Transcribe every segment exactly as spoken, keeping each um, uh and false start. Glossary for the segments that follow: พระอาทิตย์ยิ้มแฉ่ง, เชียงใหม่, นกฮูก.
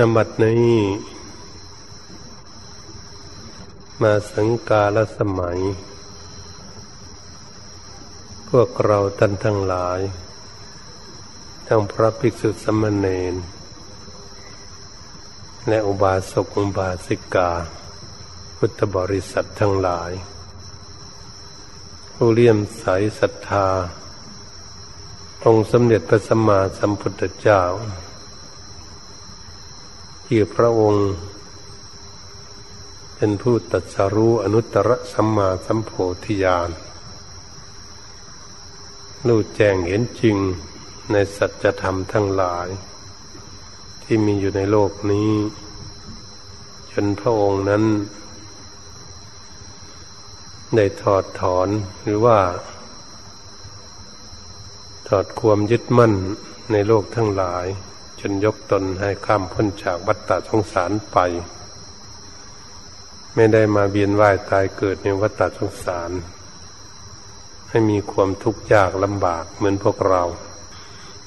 ณ บัดนี้มาสังกาลสมัยพวกเราท่านทั้งหลายทั้งพระภิกษุสามเณรและอุบาสกอุบาสิกาพุทธบริษัททั้งหลายผู้เลื่อมใสศรัทธาองค์สมเด็จพระสัมมาสัมพุทธเจ้าที่พระองค์เป็นผู้ตรัสรู้อนุตตรสัมมาสัมโพธิญาณรู้แจ้งเห็นจริงในสัจธรรมทั้งหลายที่มีอยู่ในโลกนี้จนพระองค์นั้นได้ถอดถอนหรือว่าถอดความยึดมั่นในโลกทั้งหลายจนยกตนให้ข้ามพ้นจากวัฏฏะสงสารไปไม่ได้มาเวียนว่ายตายเกิดในวัฏฏะสงสารให้มีความทุกข์ยากลำบากเหมือนพวกเรา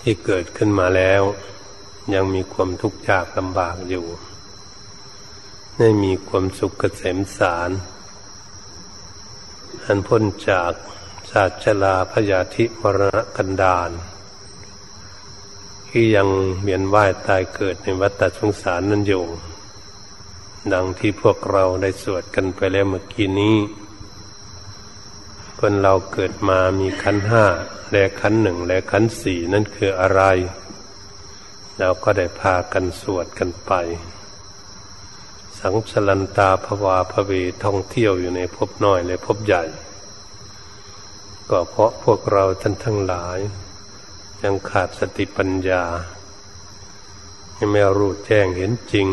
ที่เกิดขึ้นมาแล้วยังมีความทุกข์ยากลำบากอยู่ไม่มีความสุขเกษมสารอันพ้นจากชาติชราพยาธิมรณะกันดารที่ยังเวียนว่ายตายเกิดในวัฏสงสารนั้นอยู่ดังที่พวกเราได้สวดกันไปแล้วเมื่อกี้นี้คนเราเกิดมามีขันธ์ห้าและขันธ์หนึ่งและขันธ์สี่นั่นคืออะไรเราก็ได้พากันสวดกันไปสังสลันตาภวาภเวท่องเที่ยวอยู่ในภพน้อยและภพใหญ่ก็เพราะพวกเราท่านทั้งหลายยังขาดสติปัญญายังไม่รู้แจ้งเห็นจริง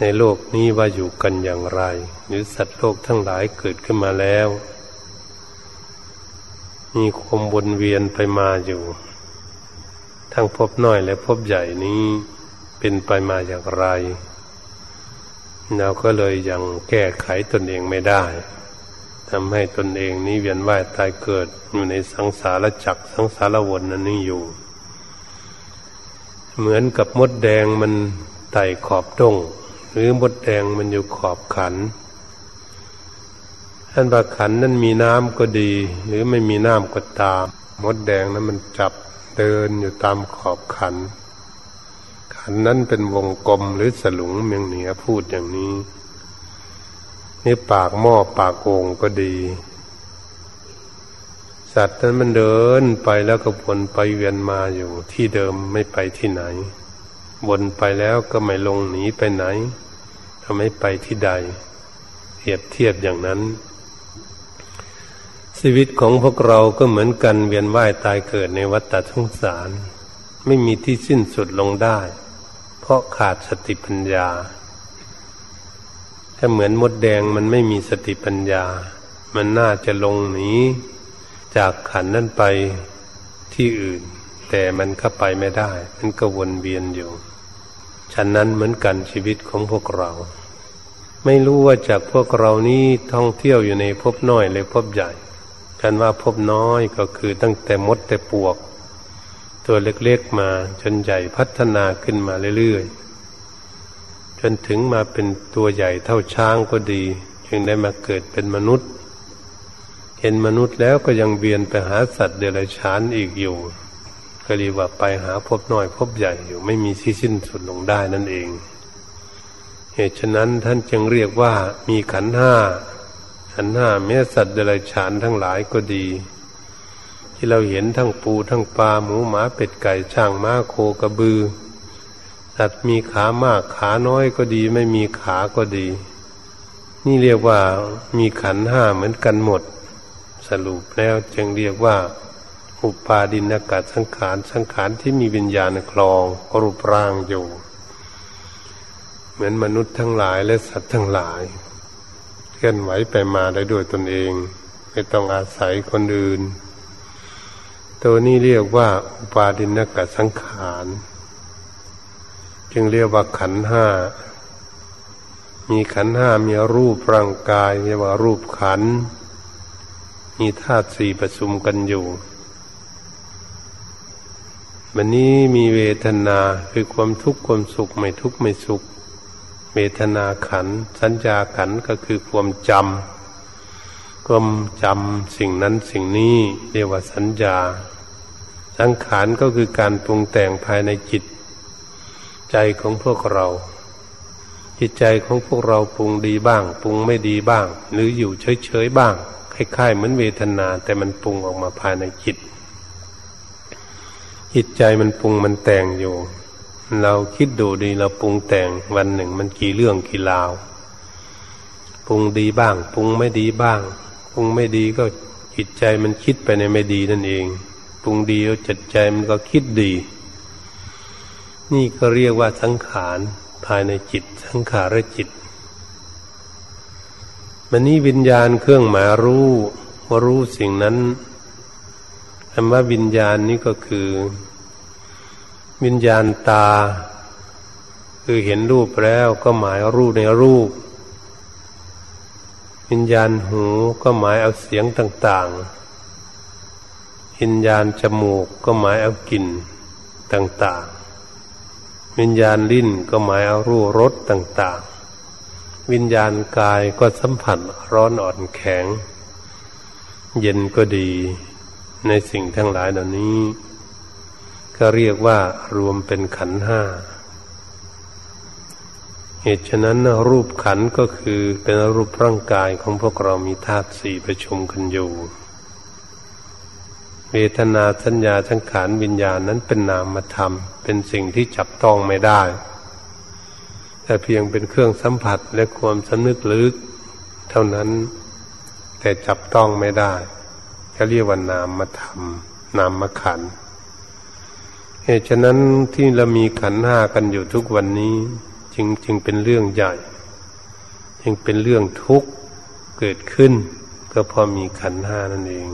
ในโลกนี้ว่าอยู่กันอย่างไรหรือสัตว์โลกทั้งหลายเกิดขึ้นมาแล้วมีความวนเวียนไปมาอยู่ทั้งภพน้อยและภพใหญ่นี้เป็นไปมาอย่างไรเราก็เลยยังแก้ไขตนเองไม่ได้ทำให้ตนเองนี้เวียนว่ายตายเกิดอยู่ในสังสารจักรสังสารวนนั้นนี้อยู่เหมือนกับมดแดงมันไต่ขอบดงหรือมดแดงมันอยู่ขอบขันท่านว่าขันนั้นมีน้ำก็ดีหรือไม่มีน้ำก็ตามมดแดงนั้นมันจับเดินอยู่ตามขอบขันขันนั้นเป็นวงกลมหรือสลุงเมียงเหนือพูดอย่างนี้นี่ปากหม้อปากโอ่งก็ดีสัตว์นั้นมันเดินไปแล้วก็วนไปเวียนมาอยู่ที่เดิมไม่ไปที่ไหนวนไปแล้วก็ไม่ลงหนีไปไหนทำให้ไปที่ใดเปรียบเทียบอย่างนั้นชีวิตของพวกเราก็เหมือนกันเวียนว่ายตายเกิดในวัฏสงสารไม่มีที่สิ้นสุดลงได้เพราะขาดสติปัญญาถ้าเหมือนมดแดงมันไม่มีสติปัญญามันน่าจะลงหนีจากขันนั่นไปที่อื่นแต่มันเข้าไปไม่ได้มันก็วนเวียนอยู่ฉะนั้นเหมือนกันชีวิตของพวกเราไม่รู้ว่าจากพวกเรานี้ท่องเที่ยวอยู่ในภพน้อยและภพใหญ่กันว่าภพน้อยก็คือตั้งแต่มดแต่ปวกตัวเล็กๆมาจนใหญ่พัฒนาขึ้นมาเรื่อยๆจนถึงมาเป็นตัวใหญ่เท่าช้างก็ดีจึงได้มาเกิดเป็นมนุษย์เห็นมนุษย์แล้วก็ยังเวียนไปหาสัตว์เดรัจฉานอีกอยู่ก็เรียกว่าไปหาภพน้อยภพใหญ่อยู่ไม่มีที่สิ้นสุดลงได้นั่นเองเหตุฉะนั้นท่านจึงเรียกว่ามีขันธ์ห้าขันธ์ห้าแม้สัตว์เดรัจฉานทั้งหลายก็ดีที่เราเห็นทั้งปูทั้งปลาหมูหมาเป็ดไก่ช้างม้าโคกระบือสัตว์มีขามากขาน้อยก็ดีไม่มีขาก็ดีนี่เรียกว่ามีขันธ์ห้าเหมือนกันหมดสรุปแล้วจึงเรียกว่า อุปาดินกะสังขารสังขารที่มีวิญญาณคลองรูปร่างอยู่เหมือนมนุษย์ทั้งหลายและสัตว์ทั้งหลายเคลื่อนไหวไปมาได้ด้วยตนเองไม่ต้องอาศัยคนอื่นตัวนี้เรียกว่าอุปาดินกะสังขารจึงเรียกว่าขันธ์ห้ามีขันธ์ห้ามีรูปร่างกายเรียกว่ารูปขันธ์มีธาตุสี่ประชุมกันอยู่วันนี้มีเวทนาคือความทุกข์ความสุขไม่ทุกข์ไม่สุขเวทนาขันธ์สัญญาขันธ์ก็คือความจำความจำสิ่งนั้นสิ่งนี้เรียกว่าสัญญาสังขารก็คือการปรุงแต่งภายในจิตใจของพวกเราจิตใจของพวกเราปรุงดีบ้างปรุงไม่ดีบ้างหรืออยู่เฉยๆบ้างคล้ายๆเหมือนเวทนาแต่มันปรุงออกมาภายในจิตจิตใจมันปรุงมันแต่งอยู่เราคิดดูดีเราปรุงแต่งวันหนึ่งมันกี่เรื่องกี่ราวปรุงดีบ้างปรุงไม่ดีบ้างปรุงไม่ดีก็จิตใจมันคิดไปในไม่ดีนั่นเองปรุงดีแล้วจิตใจมันก็คิดดีนี่ก็เรียกว่าสังขารภายในจิตสังขารจิตมันนี่วิญญาณเครื่องหมายรู้ว่ารู้สิ่งนั้นคำว่าวิญญาณนี่ก็คือวิญญาณตาคือเห็นรูปแล้วก็หมายรู้ในรูปวิญญาณหูก็หมายเอาเสียงต่างๆวิญญาณจมูกก็หมายเอากลิ่นต่างๆวิญญาณลิ้นก็หมายเอารู้รสต่างๆวิญญาณกายก็สัมผัสร้อนอ่อนแข็งเย็นก็ดีในสิ่งทั้งหลายเหล่านี้ก็เรียกว่ารวมเป็นขันธ์ห้าเหตุฉะนั้นรูปขันธ์ก็คือเป็นรูปร่างกายของพวกเรามีธาตุสี่ประชุมกันอยู่เวทนาสัญญาสังขารวิญญาณนั้นเป็นนามธรรมเป็นสิ่งที่จับต้องไม่ได้แต่เพียงเป็นเครื่องสัมผัสและความสำนึกลึกเท่านั้นแต่จับต้องไม่ได้ก็เรียกว่านามธรรมนามขันธ์เหตุฉะนั้นที่เรามีขันธ์ห้ากันอยู่ทุกวันนี้จึงจึงเป็นเรื่องใหญ่จึงเป็นเรื่องทุกข์เกิดขึ้นก็เพราะมีขันธ์ห้านั่นเอง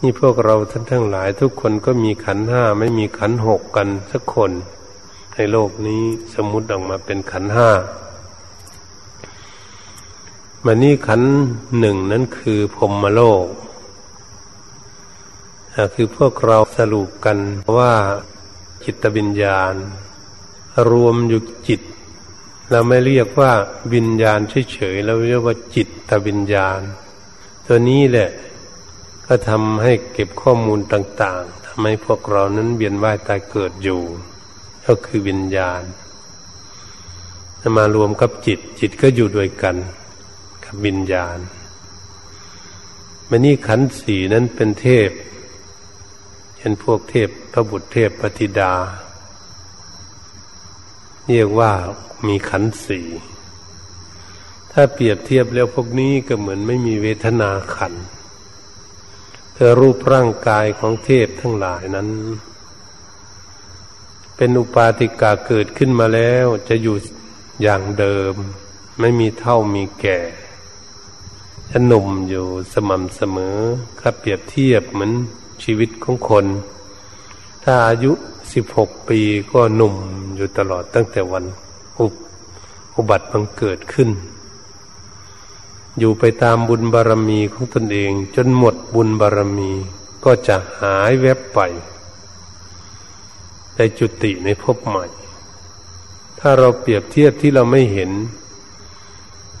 นี่พวกเราท่านทั้งหลายทุกคนก็มีขันธ์ห้าไม่มีขันธ์หกกันสักคนในโลกนี้สมมุติออกมาเป็นขันธ์ห้ามันนี่ขันธ์หนึ่งนั้นคือพรหมโลกคือพวกเราสรุปกันว่าจิตวิญญาณรวมอยู่จิตเราไม่เรียกว่าวิญญาณเฉยๆเราเรียกว่าจิตวิญญาณตัวนี้แหละก็ทำให้เก็บข้อมูลต่างๆทำให้พวกเรานั้นเวียนว่ายตายเกิดอยู่ก็คือวิญญาณมารวมกับจิตจิตก็อยู่ด้วยกันวิญญาณมันนี่ขันธ์สี่นั้นเป็นเทพเห็นพวกเทพพระบุตรเทพปฏิดาเรียกว่ามีขันธ์สี่ถ้าเปรียบเทียบแล้วพวกนี้ก็เหมือนไม่มีเวทนาขันธ์แต่รูปร่างกายของเทพทั้งหลายนั้นเป็นอุปาติกาเกิดขึ้นมาแล้วจะอยู่อย่างเดิมไม่มีเฒ่ามีแก่จะหนุ่มอยู่สม่ำเสมอถ้าเปรียบเทียบเหมือนชีวิตของคนถ้าอายุสิบหกปีก็หนุ่มอยู่ตลอดตั้งแต่วันอุบอุบัติบังเกิดขึ้นอยู่ไปตามบุญบารมีของตนเองจนหมดบุญบารมีก็จะหายแวบไปได้จุติในภพใหม่ถ้าเราเปรียบเทียบที่เราไม่เห็น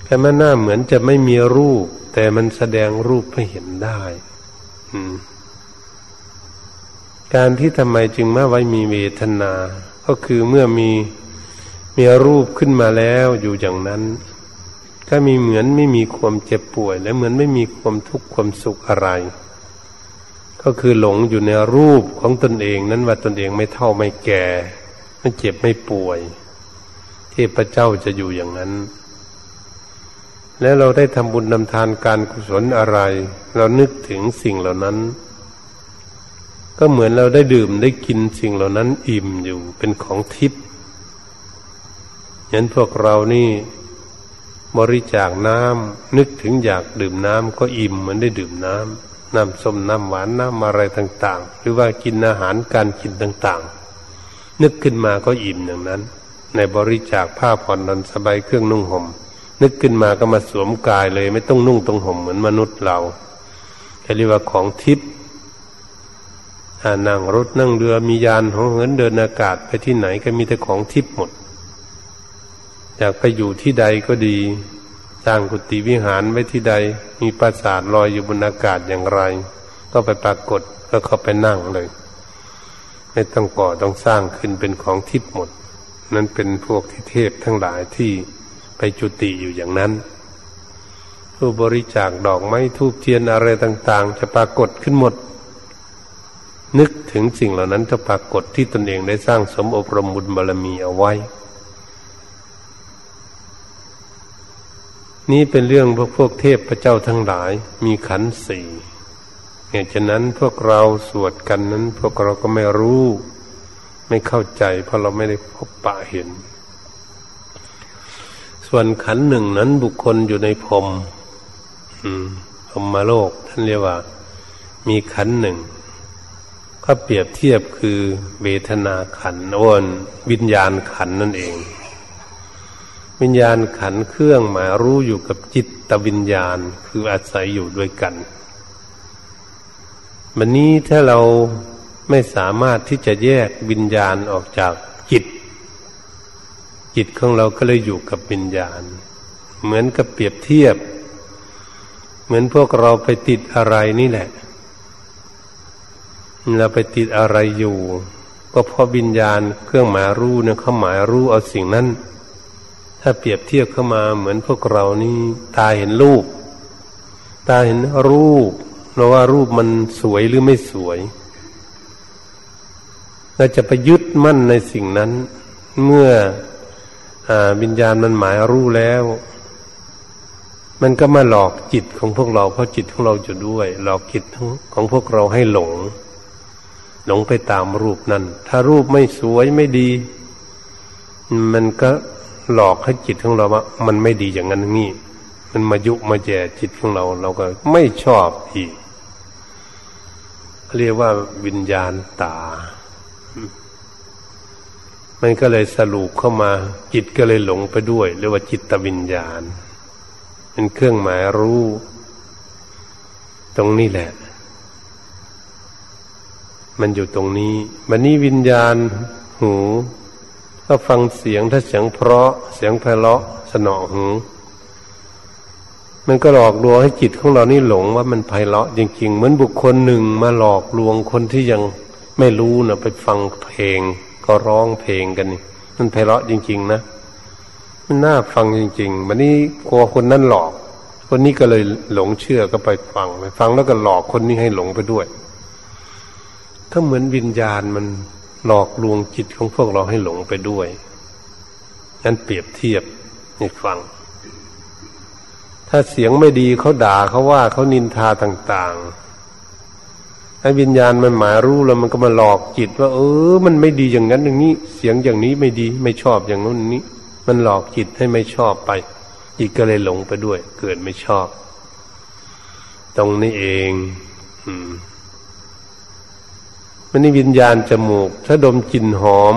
แต่มันน่าเหมือนจะไม่มีรูปแต่มันแสดงรูปให้เห็นได้การที่ทำไมจึงมาไว้มีเวทนาก็คือเมื่อมีมีรูปขึ้นมาแล้วอยู่อย่างนั้นก็มีเหมือนไม่มีความเจ็บป่วยและเหมือนไม่มีความทุกข์ความสุขอะไรก็คือหลงอยู่ในรูปของตนเองนั้นว่าตนเองไม่เฒ่าไม่แก่ไม่เจ็บไม่ป่วยเทพเจ้าจะอยู่อย่างนั้นแล้วเราได้ทำบุญนำทานการกุศลอะไรเรานึกถึงสิ่งเหล่านั้น ก็เหมือนเราได้ดื่มได้กินสิ่งเหล่านั้นอิ่มอยู่เป็นของทิพย์งั้นพวกเรานี่บริจาคน้ำนึกถึงอยากดื่มน้ำก็อิ่มเหมือนได้ดื่มน้ำน้ำส้มน้ำหวานน้ำอะไรต่างๆหรือว่ากินอาหารการกินต่างๆนึกขึ้นมาก็อิ่มอย่างนั้นในบริจาคผ้าผ่อนนอนสบายเครื่องนุ่งห่มนึกขึ้นมาก็มาสวมกายเลยไม่ต้องนุ่งต้องห่มเหมือนมนุษย์เราเรียกว่าของทิพย์นั่งรถนั่งเรือมียานของเหินเดินอากาศไปที่ไหนก็มีแต่ของทิพย์หมดอยากไปอยู่ที่ใดก็ดีสร้างกุฏิวิหารไว้ที่ใดมีปราสาทลอยอยู่บนอากาศอย่างไรก็ไปปรากฏก็เข้าไปนั่งเลยไม่ต้องก่อต้องสร้างขึ้นเป็นของทิพย์หมดนั้นเป็นพวกที่เทพทั้งหลายที่ไปจุติอยู่อย่างนั้นผู้บริจาคดอกไม้ธูปเทียนอะไรต่างๆจะปรากฏขึ้นหมดนึกถึงสิ่งเหล่านั้นจะปรากฏที่ตนเองได้สร้างสมอบรมบุญบารมีเอาไว้นี้เป็นเรื่องพวกพวกเทพพระเจ้าทั้งหลายมีขันธ์สี่เหตุฉะนั้นพวกเราสวดกันนั้นพวกเราก็ไม่รู้ไม่เข้าใจเพราะเราไม่ได้พบปะเห็นส่วนขันธ์หนึ่งนั้นบุคคลอยู่ในพรหมพรหมโลกท่านเรียกว่ามีขันธ์หนึ่งก็เปรียบเทียบคือเวทนาขันธ์อ้วนวิญญาณขันธ์นั่นเองวิญญาณขันธ์เครื่องหมายรู้อยู่กับจิตตวิญญาณคืออาศัยอยู่ด้วยกันวันนี้ถ้าเราไม่สามารถที่จะแยกวิญญาณออกจากจิตจิตของเราก็เลยอยู่กับวิญญาณเหมือนกับเปรียบเทียบเหมือนพวกเราไปติดอะไรนี่แหละเราไปติดอะไรอยู่ก็เพราะวิญญาณเครื่องหมายรู้เนี่ยเขาหมายรู้เอาสิ่งนั้นถ้าเปรียบเทียบเข้ามาเหมือนพวกเรานี่ตาเห็นรูปตาเห็นรูปเราว่ารูปมันสวยหรือไม่สวยเราจะไปยึดมั่นในสิ่งนั้นเมื่อวิญญาณมันหมายรู้แล้วมันก็มาหลอกจิตของพวกเราเพราะจิตของเราอยู่ด้วยหลอกจิตของพวกเราให้หลงหลงไปตามรูปนั้นถ้ารูปไม่สวยไม่ดีมันก็หลอกให้จิตของเราว่ามันไม่ดีอย่างนั้นนี่มันมายุมาแย่จิตของเราเราก็ไม่ชอบอีกเรียกว่าวิญญาณตามันก็เลยสรุปเข้ามาจิตก็เลยหลงไปด้วยเรียกว่าจิตวิญญาณเป็นเครื่องหมายรู้ตรงนี้แหละมันอยู่ตรงนี้มันนี่วิญญาณหูก็ฟังเสียงถ้าเสียงเพราะเสียงไพเราะสนอหูมันก็หลอกลวงให้จิตของเรานี่หลงว่ามันไพเราะจริงๆเหมือนบุคคลหนึ่งมาหลอกลวงคนที่ยังไม่รู้นะไปฟังเพลงก็ร้องเพลงกันนี่มันไพเราะจริงๆนะมันน่าฟังจริงๆวันนี้กลัวคนนั้นหลอกคนนี้ก็เลยหลงเชื่อก็ไปฟังไปฟังแล้วก็หลอกคนนี้ให้หลงไปด้วยก็เหมือนวิญญาณมันหลอกลวงจิตของพวกเราให้หลงไปด้วยงั้นเปรียบเทียบให้ฟังถ้าเสียงไม่ดีเขาด่าเขาว่าเขานินทาต่างๆไอ้วิญญาณมันหมายรู้แล้วมันก็มาหลอกจิตว่าเออมันไม่ดีอย่างนั้นอย่างนี้เสียงอย่างนี้ไม่ดีไม่ชอบอย่างนั้นนี้มันหลอกจิตให้ไม่ชอบไปจิตก็เลยหลงไปด้วยเกิดไม่ชอบตรงนี้เองอืมมันนี่วิญญาณจมูกถ้าดมกลิ่นหอม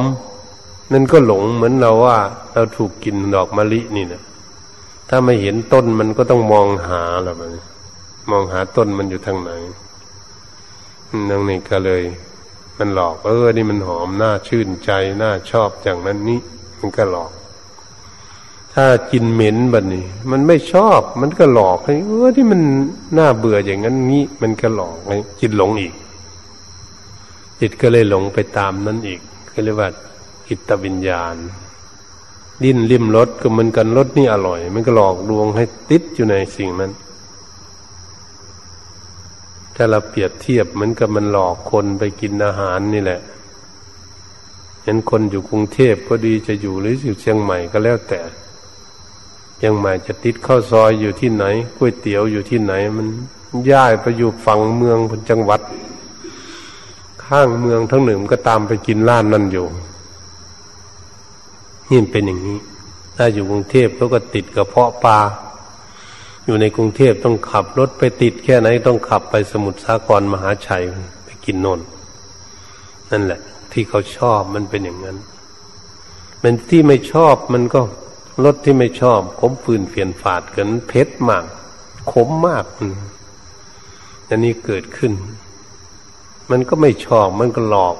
นั่นก็หลงเหมือนเราว่าเราถูกกลิ่นดอกมะลินี่นะถ้าไม่เห็นต้นมันก็ต้องมองหาล่ะมันมองหาต้นมันอยู่ทางไหนนั่นนี่ก็เลยมันหลอกเออนี่มันหอมน่าชื่นใจน่าชอบอย่างนั้นนี่มันก็หลอกถ้ากินเหม็นบัดนี้มันไม่ชอบมันก็หลอกให้เออที่มันน่าเบื่ออย่างนั้นนี้มันก็หลอกให้จิตหลงอีกจิตก็เลยหลงไปตามนั้นอีกก็เรียกว่าจิตวิญญาณดิ้นลิ้มรสก็เหมือนกันรสนี่อร่อยมันก็หลอกลวงให้ติดอยู่ในสิ่งนั้นถ้าเราเปรียบเทียบเหมือนกับมันหลอกคนไปกินอาหารนี่แหละเห็นคนอยู่กรุงเทพก็ดีจะอยู่หรืออยู่เชียงใหม่ก็แล้วแต่เชียงใหม่จะติดข้าวซอยอยู่ที่ไหนก๋วยเตี๋ยวอยู่ที่ไหนมันย้ายไปอยู่ฝั่งเมืองจังหวัด ข้างเมืองทั้งหนึ่งก็ตามไปกินร้านนั่นอยู่นี่เป็นอย่างนี้ถ้าอยู่กรุงเทพเขาก็ติดกระเพาะปลาอยู่ในกรุงเทพต้องขับรถไปติดแค่ไหนต้องขับไปสมุทรสาครมหาชัยไปกินนนนั่นแหละที่เขาชอบมันเป็นอย่างนั้นมันที่ไม่ชอบมันก็รสที่ไม่ชอบขมฝืนเฟียนฝาดกันเผ็ดมากขมมากอันนี้เกิดขึ้นมันก็ไม่ชอบมันก็หลอก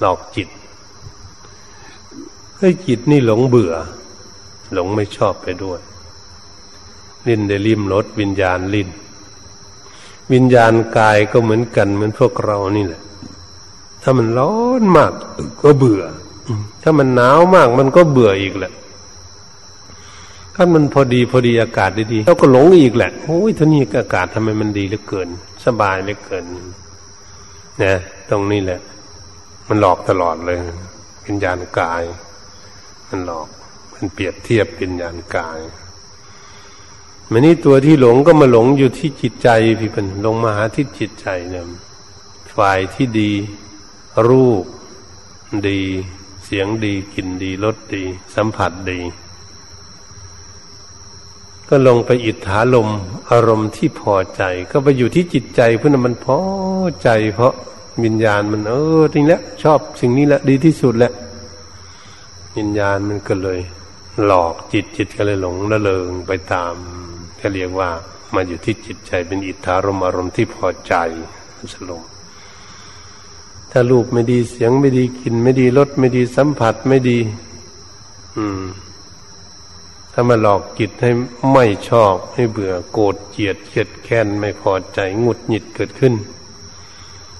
หลอกจิตให้จิตนี่หลงเบื่อหลงไม่ชอบไปด้วยลิ้นได้ลิ้มรสวิญญาณลิ้นวิญญาณกายก็เหมือนกันเหมือนพวกเรานี่แหละถ้ามันร้อนมากก็เบื่อถ้ามันหนาวมากมันก็เบื่ออีกแหละถ้ามันพอดีพอดีอากาศดีๆแล้วก็หลงอีกแหละโอ้ยท่านี้อากาศทำไมมันดีเหลือเกินสบายเหลือเกินนะตรงนี้แหละมันหลอกตลอดเลยวิญญาณกายมันหลอกมันเปรียบเทียบวิญญาณกายมันนี่ตัวที่หลงก็มาหลงอยู่ที่จิตใจพี่เป็นลงมาหาที่จิตใจเนี่ยฝ่ายที่ดีรูปดีเสียงดีกลิ่นดีรสดีสัมผัสดีก็ลงไปอิทธารมอารมณ์ที่พอใจก็ไปอยู่ที่จิตใจเพื่อมันพอใจเพราะวิญญาณมันเออจริงแล้วชอบสิ่งนี้แหละดีที่สุดแหละวิญญาณมันก็เลยหลอกจิตจิตก็เลยหลงละเลงไปตามก็เรียกว่ามาอยู่ที่จิตใจเป็นอิทธารมอารมณ์ที่พอใจสลมถ้ารูปไม่ดีเสียงไม่ดีกลิ่นไม่ดีรสไม่ดีสัมผัสไม่ดีอืมถ้ามาหลอกจิตให้ไม่ชอบให้เบื่อโกรธเกลียดเกลียดแค้นไม่พอใจหงุดหงิดเกิดขึ้น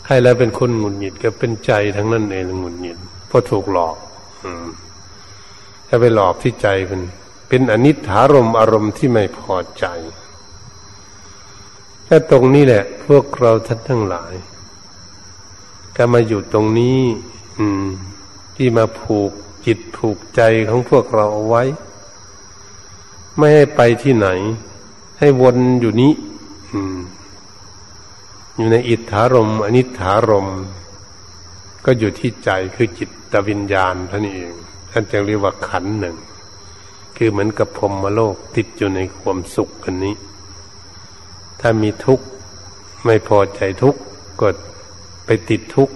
ให้แล้วเป็นคนหงุดหงิดก็เป็นใจทั้งนั้นเองหงุดหงิดเพราะถูกหลอกอืมถ้าไปหลอกที่ใจเป็นเป็นอนิจฐารมอารมณ์ที่ไม่พอใจถ้าตรงนี้แหละพวกเราท่านทั้งหลายก็มาอยู่ตรงนี้อืมที่มาผูกจิตผูกใจของพวกเราเอาไว้ไม่ให้ไปที่ไหนให้วนอยู่นี้อยู่ในอิทธารมอนิทธารมก็อยู่ที่ใจคือจิตตวิญญาณท่านเองท่านจึงเรียกว่าขันธ์หนึ่งคือเหมือนกับพรหมโลกติดอยู่ในความสุขอันนี้ถ้ามีทุกข์ไม่พอใจทุกข์ก็ไปติดทุกข์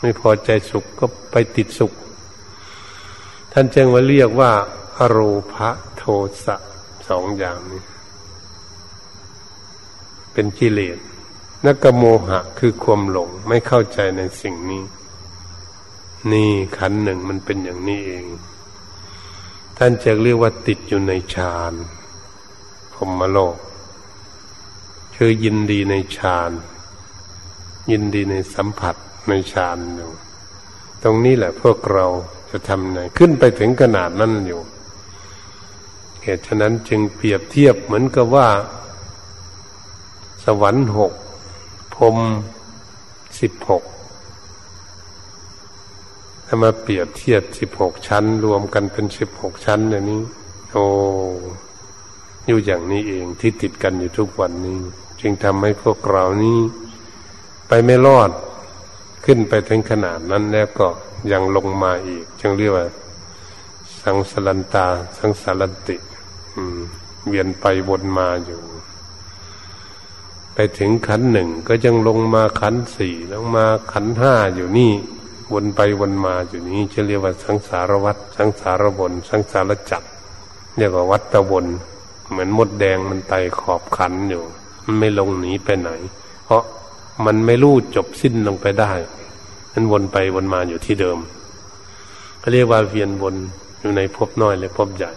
ไม่พอใจสุขก็ไปติดสุขท่านจึงว่าเรียกว่าอรูปะโทสะสองอย่างนี้เป็นกิเลสนักโมหะคือความหลงไม่เข้าใจในสิ่งนี้นี่ขันธ์หนึ่งมันเป็นอย่างนี้เองท่านจะเรียกว่าติดอยู่ในฌานพรหมโลกคือยินดีในฌานยินดีในสัมผัสในฌานอยู่ตรงนี้แหละพวกเราจะทำไงขึ้นไปถึงขนาดนั้นอยู่เหตุฉะนั้นจึงเปรียบเทียบเหมือนกับว่าสวรรค์หกพรหมสิบหกถ้ามาเปรียบเทียบสิบหกชั้นรวมกันเป็นสิบหกชั้นอย่างนี้โอ้อยู่อย่างนี้เองที่ติดกันอยู่ทุกวันนี้จึงทำให้พวกเรานี้ไปไม่รอดขึ้นไปถึงขนาดนั้นแล้วก็ยังลงมาอีกจึงเรียกว่าสังสารตาสังสารติเวียนไปวนมาอยู่ไปถึงขันธ์หนึ่งก็ยังลงมาขันธ์สี่ลงมาขันธ์ห้าอยู่นี่วนไปวนมาอยู่นี้จะเรียกว่าสังสารวัฏสังสารวนสังสารจักรเรียกว่าวัฏวนเหมือนมดแดงมันไต่ขอบขันธ์อยู่มันไม่ลงหนีไปไหนเพราะมันไม่รู้จบสิ้นลงไปได้มันวนไปวนมาอยู่ที่เดิมก็เรียกว่าเวียนวนอยู่ในภพน้อยและภพใหญ่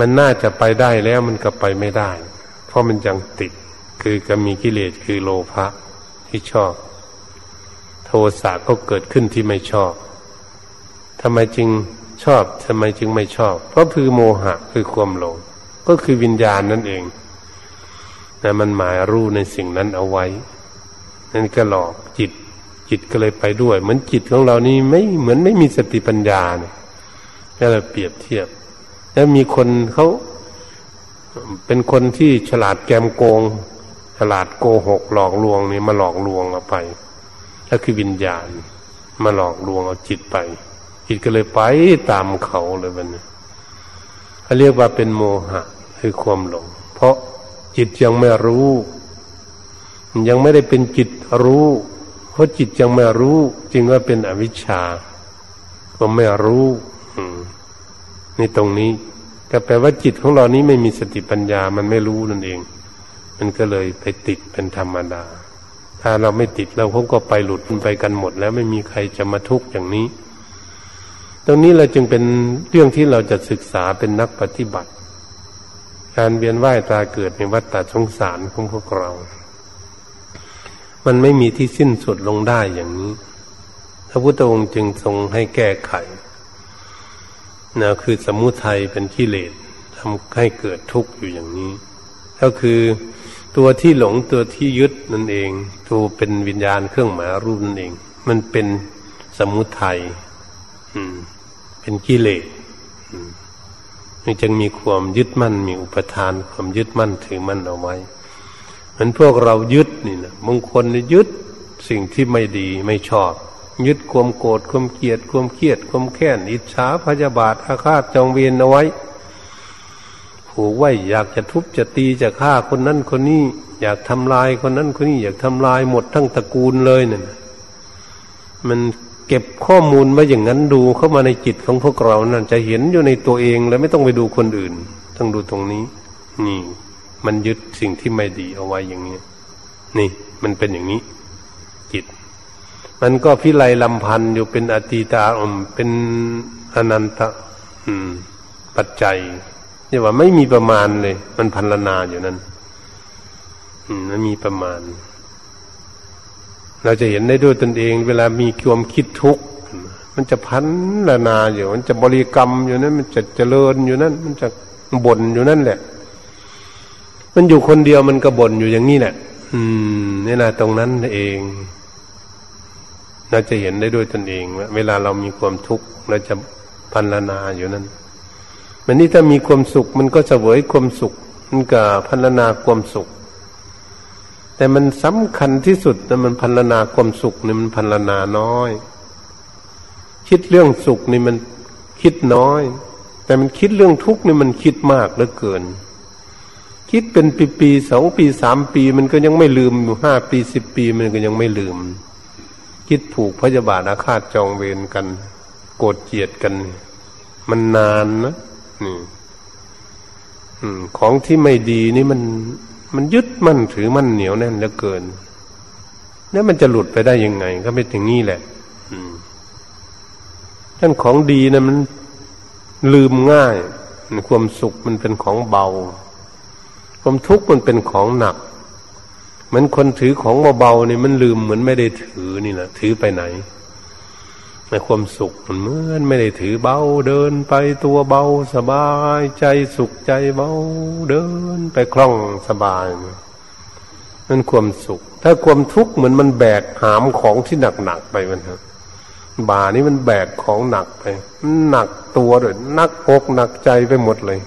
มันน่าจะไปได้แล้วมันก็ไปไม่ได้เพราะมันยังติดคือก็มีกิเลสคือโลภะที่ชอบโทสะก็เกิดขึ้นที่ไม่ชอบทำไมจึงชอบทำไมจึงไม่ชอบเพราะคือโมหะคือความหลงก็คือวิญญาณนั่นเองแต่มันหมายรู้ในสิ่งนั้นเอาไว้นั่นก็หลอกจิตจิตก็เลยไปด้วยเหมือนจิตของเรานี่ไม่เหมือนไม่มีสติปัญญาเนี่ยก็เลยเปรียบเทียบแล้วมีคนเขาเป็นคนที่ฉลาดแกมโกงฉลาดโกหกหลอกลวงนี่มาหลอกลวงเราไปฉ ก็คือวิญญาณมาหลอกลวงเอาจิตไปจิตก็เลยไปตามเขาเลยมันเขาเรียกว่าเป็นโมหะคือความหลงเพราะจิตยังไม่รู้ยังไม่ได้เป็นจิตรู้เพราะจิตยังไม่รู้จึงว่าเป็นอวิชชาก็ไม่รู้ในตรงนี้ก็แปลว่าจิตของเรานี้ไม่มีสติปัญญามันไม่รู้นั่นเองมันก็เลยไปติดเป็นธรรมดาถ้าเราไม่ติดเราคงก็ไปหลุดไปกันหมดแล้วไม่มีใครจะมาทุกข์อย่างนี้ตรงนี้เราจึงเป็นเรื่องที่เราจะศึกษาเป็นนักปฏิบัติการเวียนว่ายตายเกิดในวัฏฏะสงสารของพวกเรามันไม่มีที่สิ้นสุดลงได้อย่างนี้พระพุทธองค์จึงทรงให้แก้ไขนะคือสมุทัยเป็นกิเลสทำให้เกิดทุกข์อยู่อย่างนี้ก็คือตัวที่หลงตัวที่ยึดนั่นเองตัวเป็นวิญญาณเครื่องหมายรูปนั่นเองมันเป็นสมุทัยเป็นกิเลสจึงมีความยึดมั่นมีอุปทานความยึดมั่นถือมั่นเอาไว้เหมือนพวกเรายึดนี่นะบางคนยึดสิ่งที่ไม่ดีไม่ชอบยึดความโกรธความเกลียดความเครียดความแค้นอิจฉาพยาบาทอาฆาตจองเวรเอาไว้ผูกไว้อยากจะทุบจะตีจะฆ่าคนนั้นคนนี้อยากทำลายคนนั้นคนนี้อยากทำลายหมดทั้งตระกูลเลยเนี่ยมันเก็บข้อมูลมาอย่างนั้นดูเข้ามาในจิตของพวกเรานั่นจะเห็นอยู่ในตัวเองแล้วไม่ต้องไปดูคนอื่นต้องดูตรงนี้นี่มันยึดสิ่งที่ไม่ดีเอาไว้อย่างนี้นี่มันเป็นอย่างนี้จิตมันก็พิไลลำพันอยู่เป็นอติตาอมเป็นอนันตะปัจจัยเนี่ยว่าไม่มีประมาณเลยมันพันลนาอยู่นั่นมันมีประมาณเราจะเห็นได้ด้วยตนเองเวลามีความคิดทุกข์มันจะพันละนาอยู่มันจะบริกรรมอยู่นั้นมันจะเจริญอยู่นั้นมันจะบ่นอยู่นั่นแหละมันอยู่คนเดียวมันก็บ่นอยู่อย่างนี้แหละอืมนี่นะตรงนั้นเองเราจะเห็นได้ด้วยตนเองเวลาเรามีความทุกข์เราจะพันละนาอยู่นั้นมันนี่ถ้ามีความสุขมันก็เสวยความสุขมันก็พันละนาความสุขแต่มันสำคัญที่สุดนะมันพันลนาความสุขนี่มันพันลนาน้อยคิดเรื่องสุขนี่มันคิดน้อยแต่มันคิดเรื่องทุกข์นี่มันคิดมากเหลือเกินคิดเป็นปีๆสองปีสามปีมันก็ยังไม่ลืมอยู่ห้าปีสิบปีมันก็ยังไม่ลืมคิดผูกพยาบาทอาฆาตจองเวรกันโกรธเกลียดกันมันนานนะนี่อืมของที่ไม่ดีนี่มันมันยึดมั่นถือมั่นเหนียวแน่นเหลือเกินแล้วมันจะหลุดไปได้ยังไงก็เป็นอย่างนี้แหละท่านของดีนะมันลืมง่ายความสุขมันเป็นของเบาความทุกข์มันเป็นของหนักเหมือนคนถือของเบาๆนี่มันลืมเหมือนไม่ได้ถือนี่แหละถือไปไหนในความสุขมันเหมือนไม่ได้ถือเบาเดินไปตัวเบาสบายใจสุขใจเบาเดินไปคล่องสบายนั่นความสุขถ้าความทุกข์เหมือนมันแบกหามของที่หนักๆไปมันครับบ่านี้มันแบกของหนักไปหนักตัวด้วยหนักอกหนักใจไปหมดเลย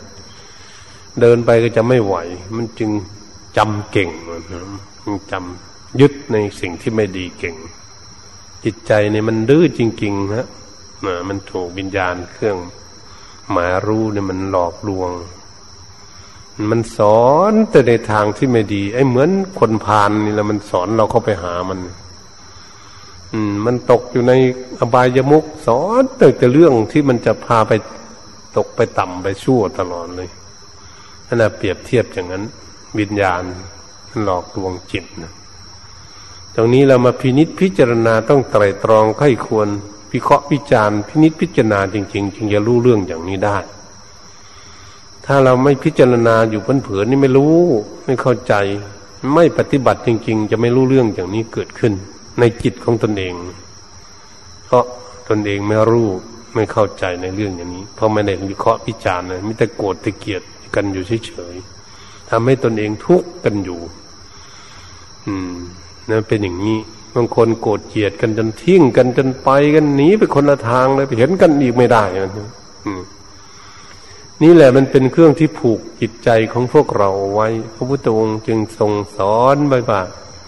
เดินไปก็จะไม่ไหวมันจึงจำเก่งนะครับจำยึดในสิ่งที่ไม่ดีเก่งจิตใจเนี่ยมันดื้อจริงๆฮะมันถูกวิญญาณเครื่องหมายรู้เนี่ยมันหลอกลวงมันสอนแต่ในทางที่ไม่ดีไอ้เหมือนคนพาลนี่แหละมันสอนเราเข้าไปหามันอืมมันตกอยู่ในอบายมุขสอนแต่แต่เรื่องที่มันจะพาไปตกไปต่ำไปชั่วตลอดเลยนั่นน่ะเปรียบเทียบอย่างนั้นวิญญาณมันหลอกลวงจิตนะตรงนี้เรามาพินิจพิจารณาต้องไตร่ตรองไข้ควรวิเคราะห์วิจารณ์พินิจพิจารณาจริงๆจึงจะรู้เรื่องอย่างนี้ได้ถ้าเราไม่พิจารณาอยู่เผลอๆนี่ไม่รู้ไม่เข้าใจไม่ปฏิบัติจริงๆจะไม่รู้เรื่องอย่างนี้เกิดขึ้นในจิตของตนเองเพราะตนเองไม่รู้ไม่เข้าใจในเรื่องอย่างนี้เพราะไม่ได้วิเคราะห์วิจารณ์เลยมิแต่โกรธแต่เกลียดกันอยู่เฉยๆทำให้ตนเองทุกข์กันอยู่อืมนั่นเป็นอย่างนี้บางคนโกรธเกลียดกันจนทิ้งกันจนไปกันหนีไปคนละทางเลยไปเห็นกันอีกไม่ได้นะนี่แหละมันเป็นเครื่องที่ผูกจิตใจของพวกเราไว้พระพุทธองค์จึงทรงสอนไว้ว่า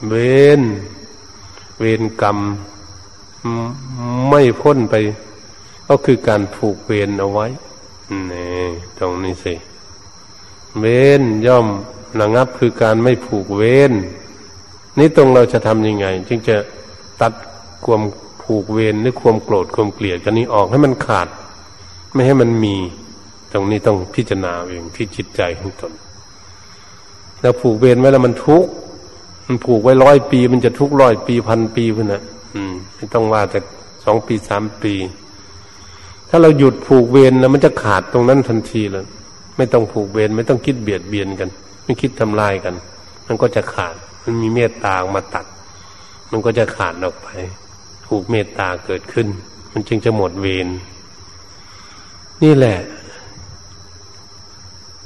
เว้น เวรกรรมไม่พ้นไปก็คือการผูกเวรเอาไว้นี่ตรงนี้สิเวรย่อมระงับคือการไม่ผูกเวรนี่ตรงเราจะทำยังไงจึงจะตัดความผูกเวรหรือความโกรธความเกลียดกันนี้ออกให้มันขาดไม่ให้มันมีตรงนี้ต้องพิจารณาเองที่จิตใจของตนแล้วผูกเวรไว้แล้วมันทุกข์มันผูกไว้ร้อยปีมันจะทุกข์ร้อยปีพันปีพุ่นน่ะอืมไม่ต้องว่าแต่สองปีสามปีถ้าเราหยุดผูกเวรแล้วมันจะขาดตรงนั้นทันทีเลยไม่ต้องผูกเวรไม่ต้องคิดเบียดเบียนกันไม่คิดทำลายกันมันก็จะขาดมันมีเมตตามาตัดมันก็จะขาดออกไปผูกเมตตาเกิดขึ้นมันจึงจะหมดเวรนี่แหละ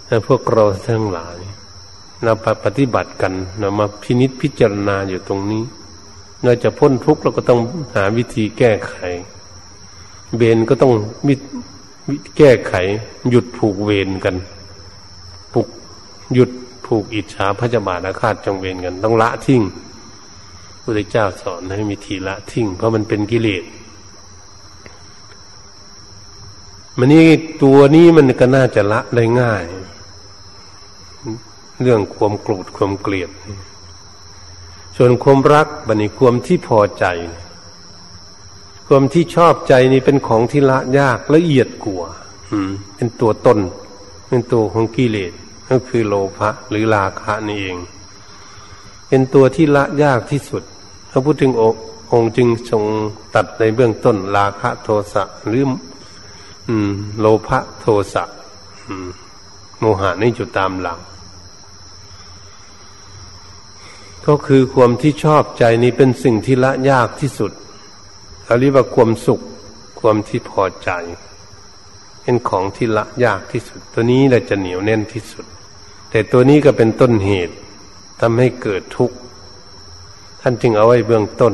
แต่พวกเราทั้งหลายเราปฏิบัติกันเรามาพินิจพิจารณาอยู่ตรงนี้เราจะพ้นทุกข์เราก็ต้องหาวิธีแก้ไขเวรก็ต้องมิแก้ไขหยุดผูกเวรกันผูกหยุดผูกอิจฉาพยาบาทอาฆาตจองเวรกันต้องละทิ้งพระพุทธเจ้าสอนให้มีทีละทิ้งเพราะมันเป็นกิเลสมันนี่ตัวนี้มันก็น่าจะละได้ง่ายเรื่องความโกรธความเกลียดส่วนความรักบัดนี้ความที่พอใจความที่ชอบใจนี่เป็นของที่ละยากละเอียดกว่าเป็นตัวตนเป็นตัวของกิเลสก็คือโลภะหรือราคะนี่เองเป็นตัวที่ละยากที่สุดพระพุทธองค์องค์จึงทรงตัดในเบื้องต้นราคะโทสะหรืออืมโลภะโทสะอืมโมหะนี่อยู่ตามหลังก็คือความที่ชอบใจนี้เป็นสิ่งที่ละยากที่สุดเขาเรียกว่าความสุขความที่พอใจเป็นของที่ละยากที่สุดตัวนี้แหละจะเหนียวแน่นที่สุดแต่ตัวนี้ก็เป็นต้นเหตุทำให้เกิดทุกข์ท่านจึงเอาไว้เบื้องต้น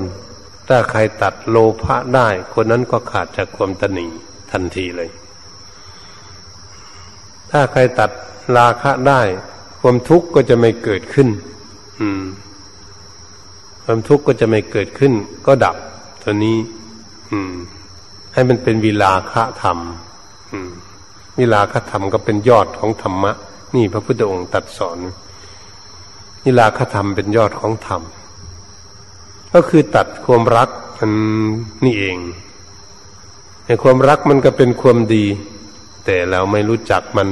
ถ้าใครตัดโลภะได้คนนั้นก็ขาดจากความตนีทันทีเลยถ้าใครตัดราคะได้ความทุกข์ก็จะไม่เกิดขึ้นความทุกข์ก็จะไม่เกิดขึ้นก็ดับตัวนี้ให้มันเป็นวิลาคะธรรมวิลาคะธรรมก็เป็นยอดของธรรมะนี่พระพุทธองค์ตรัสสอนวิลาคะธรรมเป็นยอดของธรรมก็คือตัดความรักมันนี่เองในความรักมันก็เป็นความดีแต่เราไม่รู้จักมัน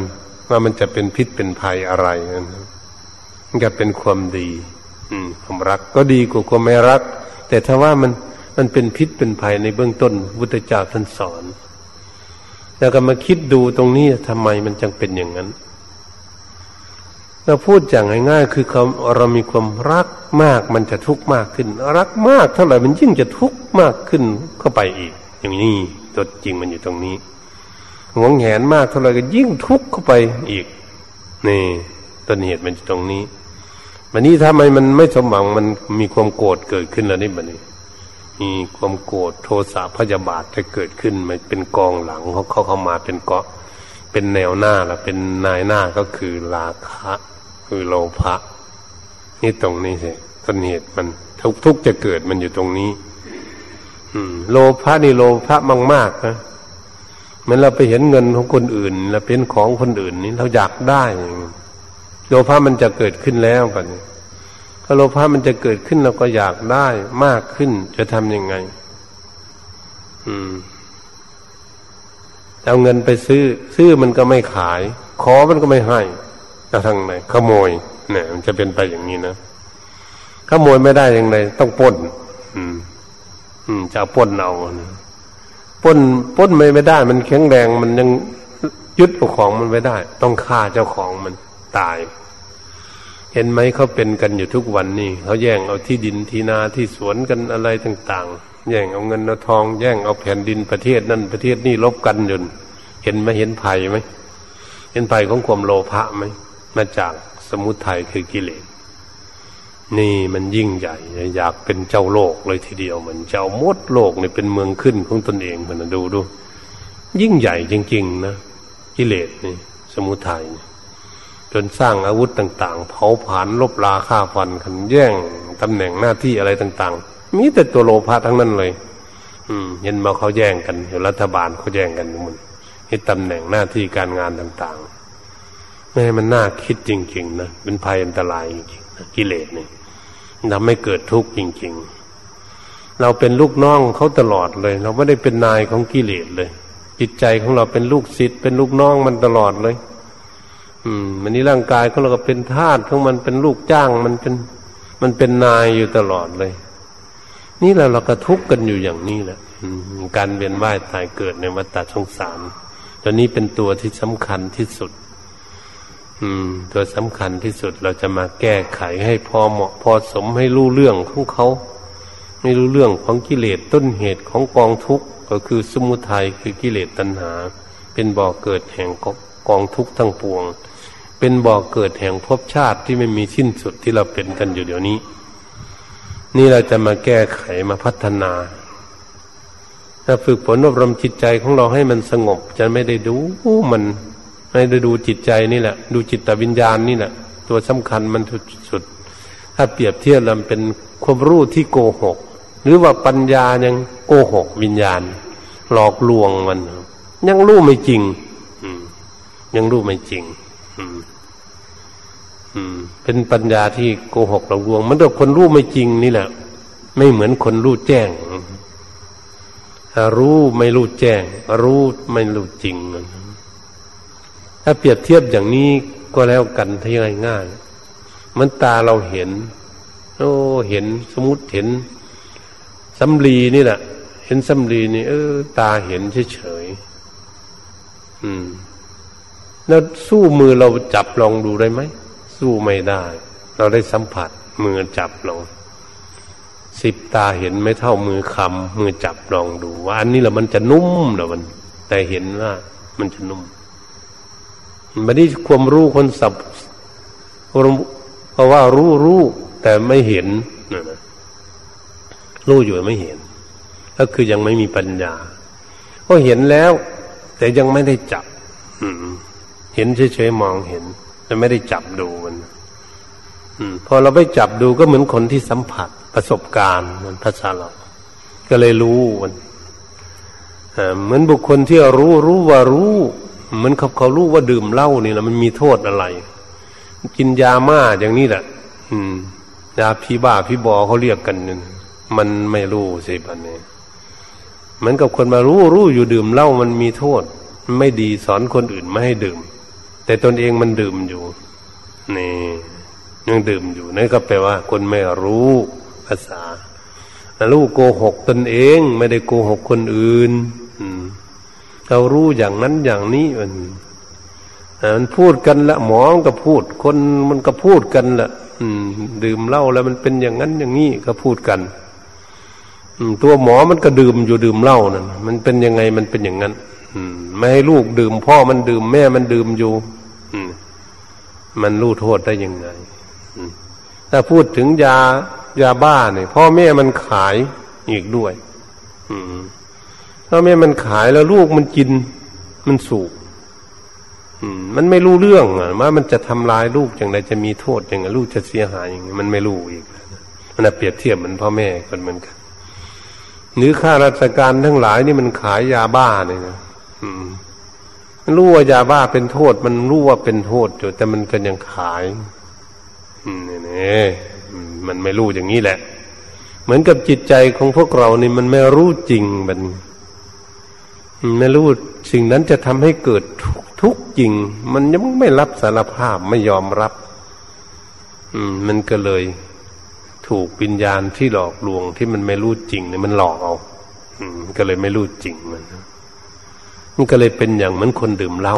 ว่ามันจะเป็นพิษเป็นภัยอะไรมันก็เป็นความดีความรักก็ดีกว่าความไม่รักแต่ถ้าว่ามันมันเป็นพิษเป็นภัยในเบื้องต้นพุทธเจ้าท่านสอนแล้วก็มาคิดดูตรงนี้ทำไมมันจึงเป็นอย่างนั้นเราพูดอย่างง่ายๆคือเรามีความรักมากมันจะทุกข์มากขึ้นรักมากเท่าไหร่มันยิ่งจะทุกข์มากขึ้นเข้าไปอีกอย่างนี้ตัวจริงมันอยู่ตรงนี้หวงแหนมากเท่าไหร่ก็ยิ่งทุกข์เข้าไปอีกนี่ต้นเหตุมันอยู่ตรงนี้วันนี้ทำไมมันไม่สมหวังมันมีความโกรธเกิดขึ้นแล้วนี่บัดนี้มีความโกรธโทสะพยาบาทจะเกิดขึ้นมันเป็นกองหลังเขาเข้าเข้ามาเป็นเกาะเป็นแนวหน้าแล้วเป็นนายหน้าก็คือราคะคือโลภะนี่ตรงนี้สิต้นเหตุมันทุกทุกจะเกิดมันอยู่ตรงนี้โลภะนี่โลภะมากๆนะเหมือนเราไปเห็นเงินของคนอื่นเราเป็นของคนอื่นนี่เราอยากได้โลภะมันจะเกิดขึ้นแล้วกันถ้าโลภะมันจะเกิดขึ้นเราก็อยากได้มากขึ้นจะทำยังไงอืมเอาเงินไปซื้อซื้อมันก็ไม่ขายขอมันก็ไม่ให้จะทางไหนขโมยเนี่ยมันจะเป็นไปอย่างนี้นะขโมยไม่ได้ยังไงต้องปล้นอืมอืมจะปล้นเอาปล้นปล้นไม่ได้มันแข็งแรงมันยังยึดของมันไม่ได้ต้องฆ่าเจ้าของมันตายเห็นไหมเขาเป็นกันอยู่ทุกวันนี่เขาแย่งเอาที่ดินที่นาที่สวนกันอะไรต่างๆแย่งเอาเงินเอาทองแย่งเอาแผ่นดินประเทศนั่นประเทศนี่ลบกันจนเห็นไหมเห็นภัยไหมเห็นภัยของความโลภะไหมมาจากสมุทัยคือกิเลสนี่มันยิ่งใหญ่อยากเป็นเจ้าโลกเลยทีเดียวเหมือนเจ้ามดโลกเนี่ยเป็นเมืองขึ้นของตนเองมันดูดูยิ่งใหญ่จริงๆนะกิเลสนี่สมุทัยจนสร้างอาวุธต่างๆเผาผลาญลบราฆ่าฟันขันแย่งตำแหน่งหน้าที่อะไรต่าง มีแต่ตัวโลภะทั้งนั้นเลยอืมเห็นมาเขาแย่งกันอยู่รัฐบาลเขาแย่งกันมันที่ตำแหน่งหน้าที่การงานต่างๆแม่มันน่าคิดจริงๆนะเป็นภัยอันตรายจริงๆกิเลสนี่ทำให้เกิดทุกข์จริงๆเราเป็นลูกน้องเขาตลอดเลยเราไม่ได้เป็นนายของกิเลสเลยจิตใจของเราเป็นลูกศิษย์เป็นลูกน้องมันตลอดเลยอืมวันนี้ร่างกายของเราก็เป็นทาสของมันเป็นลูกจ้างมันเป็นมันเป็นนายอยู่ตลอดเลยนี่เราเราก็ทุกข์กันอยู่อย่างนี้แหละการเวียนว่ายตายเกิดในวัฏฏะสงสารตัวนี้เป็นตัวที่สำคัญที่สุดอืมตัวสำคัญที่สุดเราจะมาแก้ไขให้พอเหมาะพอสมให้รู้เรื่องของเขาให้รู้เรื่องของกิเลสต้นเหตุของกองทุกข์ก็คือสมุทัยคือกิเลสตัณหาเป็นบ่อเกิดแห่งกองทุกข์ทั้งปวงเป็นบ่อเกิดแห่งภพชาติที่ไม่มีสิ้นสุดที่เราเป็นกันอยู่เดี๋ยวนี้นี่เราจะมาแก้ไขมาพัฒนาถ้าฝึกฝนอบรมจิตใจของเราให้มันสงบจะไม่ได้ดูมันไม่ได้ดูจิตใจนี่แหละดูจิตวิญญาณนี่แหละตัวสำคัญมันสุดๆถ้าเปรียบเทียบมันเป็นความรู้ที่โกหกหรือว่าปัญญายังโกหกวิญญาณหลอกลวงมันยังรู้ไม่จริงยังรู้ไม่จริงเป็นปัญญาที่โกหกหลอกลวงมันก็คนรู้ไม่จริงนี่แหละไม่เหมือนคนรู้แจ้งรู้ไม่รู้แจ้งรู้ไม่รู้จริงถ้าเปรียบเทียบอย่างนี้ก็แล้วกันที่ง่ายๆเหมือนตาเราเห็นโอ้เห็นสมมุติเห็นสำลีนี่แหละเห็นสำลีนี่เออตาเห็นเฉยๆอืมแล้วสู้มือเราจับลองดูได้ไหมสู้ไม่ได้เราได้สัมผัสมือจับลองสิบตาเห็นไม่เท่ามือคำมือจับลองดูว่าอันนี้แหละมันจะนุ่มนะมันแต่เห็นว่ามันจะนุ่มมันนี่ความรู้คนสับเพราะว่ารู้รู้แต่ไม่เห็นนะรู้อยู่ไม่เห็นก็คือยังไม่มีปัญญาก็เห็นแล้วแต่ยังไม่ได้จับเห็นเฉยๆมองเห็นแต่ไม่ได้จับดูมันพอเราไปจับดูก็เหมือนคนที่สัมผัสประสบการณ์มันภาษาเราก็เลยรู้มันเหมือนบุคคลที่รู้รู้ว่ารู้เหมือนเขาเขารู้ว่าดื่มเหล้านี่แหละมันมีโทษอะไรกินยาม่าอย่างนี้แหละยาพี่บ้าพี่บอเขาเรียกกันนั่นมันไม่รู้สิบันนี้เหมือนกับคนมารู้รู้อยู่ดื่มเหล้ามันมีโทษไม่ดีสอนคนอื่นไม่ให้ดื่มแต่ตนเองมันดื่มอยู่นี่ยังดื่มอยู่นั่นก็แปลว่าคนไม่รู้ภาษารู้โกหกตนเองไม่ได้โกหกคนอื่นเขารู้อย่างนั้นอย่างนี้มันมันพูดกันละหมอก็พูดคนมันก็พูดกันละดื่มเหล้าแล้วมันเป็นอย่างนั้นอย่างนี้ก็พูดกันตัวหมอมันก็ดื่มอยู่ดื่มเหล้านั่นมันเป็นยังไงมันเป็นอย่างนั้นไม่ให้ลูกดื่มพ่อมันดื่มแม่มันดื่มอยู่มันรู้โทษได้ยังไงถ้าพูดถึงยายาบ้าเนี่ยพ่อแม่มันขายอีกด้วยพ่อแม่มันขายแล้วลูกมันกินมันสูบมันไม่รู้เรื่องว่ามันจะทำลายลูกอย่างไรจะมีโทษอย่างไรลูกจะเสียหายอย่างไรมันไม่รู้อีกมันเปรียบเทียบเหมือนพ่อแม่คนเหมือนกันหรือข้าราชการทั้งหลายนี่มันขายยาบ้าเนี่ยนะมันรู้ว่ายาบ้าเป็นโทษมันรู้ว่าเป็นโทษอยู่แต่มันก็ยังขายนี่ๆมันไม่รู้อย่างนี้แหละเหมือนกับจิตใจของพวกเรานี่มันไม่รู้จริงมันไม่รู้สิ่งนั้นจะทำให้เกิดทุกข์จริงมันยังไม่รับสารภาพไม่ยอมรับอืมมันก็เลยถูกวิญญาณที่หลอกลวงที่มันไม่รู้จริงเนี่ยมันหลอกเอาอืมก็เลยไม่รู้จริงมันมันก็เลยเป็นอย่างเหมือนคนดื่มเหล้า